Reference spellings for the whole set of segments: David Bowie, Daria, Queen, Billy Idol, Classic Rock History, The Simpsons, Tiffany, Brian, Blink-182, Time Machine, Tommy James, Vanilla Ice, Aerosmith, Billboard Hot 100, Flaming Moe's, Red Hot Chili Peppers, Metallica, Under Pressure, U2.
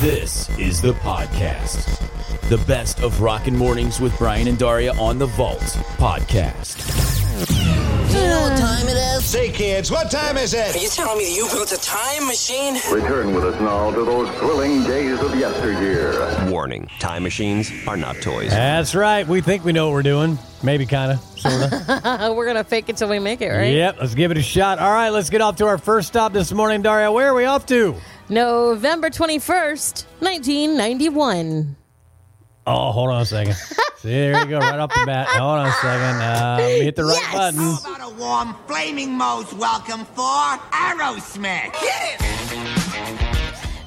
This is the podcast. The best of Rockin' Mornings with Brian and Daria on the Vault podcast. Do you know what time it is? Say, kids, what time is it? Are you telling me you built a time machine? Return with us now to those thrilling days of yesteryear. Warning, time machines are not toys. That's right. We think we know what we're doing. Maybe, kind of, sort of. We're going to fake it till we make it, right? Yep, let's give it a shot. All right, let's get off to our first stop this morning. Daria, where are we off to? November 21st, 1991. Oh, hold on a second. See, there you go, right off the bat. Hold on a second. We hit the right button. How about a warm Flaming Moe's welcome for Aerosmith? Get it!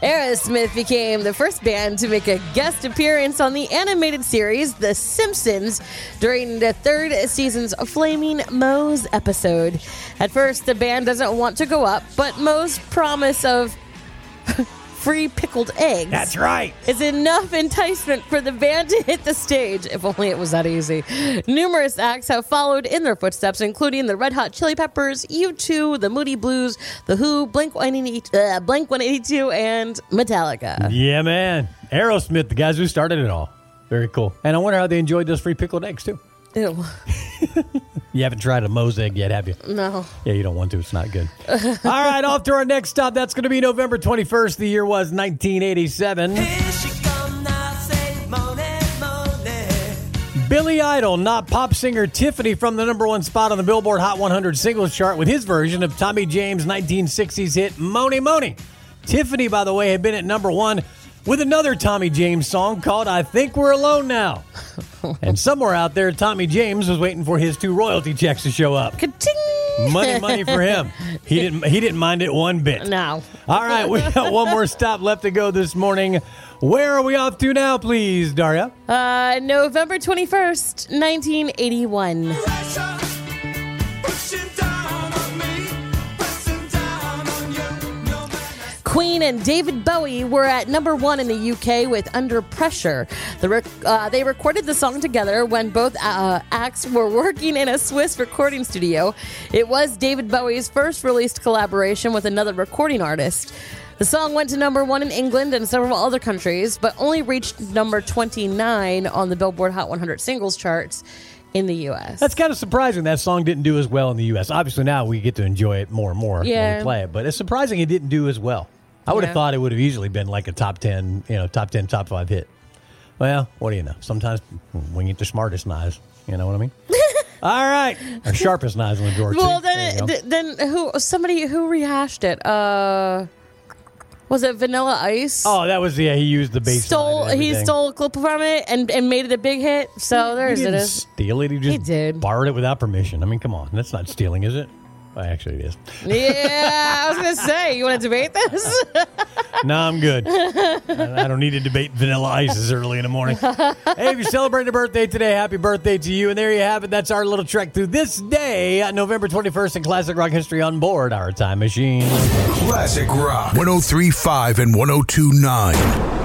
Aerosmith became the first band to make a guest appearance on the animated series The Simpsons during the third season's Flaming Moe's episode. At first, the band doesn't want to go up, but Moe's promise of... free pickled eggs. That's right. Is enough enticement for the band to hit the stage. If only it was that easy. Numerous acts have followed in their footsteps, including the Red Hot Chili Peppers, U2, the Moody Blues, the Who, Blink-182, and Metallica. Yeah, man. Aerosmith, the guys who started it all. Very cool. And I wonder how they enjoyed those free pickled eggs, too. Ew. You haven't tried a Moe's egg yet, have you? No. Yeah, you don't want to. It's not good. All right, off to our next stop. That's going to be November 21st. The year was 1987. Here she come now, say money, money. Billy Idol knocked pop singer Tiffany from the number one spot on the Billboard Hot 100 singles chart with his version of Tommy James' 1960s hit, Money, Money. Tiffany, by the way, had been at number one with another Tommy James song called I Think We're Alone Now. And somewhere out there, Tommy James was waiting for his two royalty checks to show up. Ka-ting! Money for him. He didn't mind it one bit. No. All right, we got one more stop left to go this morning. Where are we off to now, please, Daria? November 21st, 1981. Queen and David Bowie were at number one in the UK with Under Pressure. They recorded the song together when both acts were working in a Swiss recording studio. It was David Bowie's first released collaboration with another recording artist. The song went to number one in England and several other countries, but only reached number 29 on the Billboard Hot 100 singles charts in the U.S. That's kind of surprising that song didn't do as well in the U.S. Obviously, now we get to enjoy it more and more when we play it, but it's surprising it didn't do as well. I would have thought it would have easily been like a top 5 hit. Well, what do you know? Sometimes we get the smartest knives. You know what I mean? All right. Our sharpest knives in the drawer, well, too. Well, then somebody who rehashed it? Was it Vanilla Ice? Oh, that was, he used the bass. He stole a clip from it and made it a big hit. So there's it. He didn't steal it. He borrowed it without permission. I mean, come on. That's not stealing, is it? Actually, it is. Yeah, I was going to say, you want to debate this? No, I'm good. I don't need to debate Vanilla Ice early in the morning. Hey, if you're celebrating a birthday today, happy birthday to you. And there you have it. That's our little trek through this day, November 21st, in classic rock history on board our time machine. Classic Rock 103.5 and 102.9.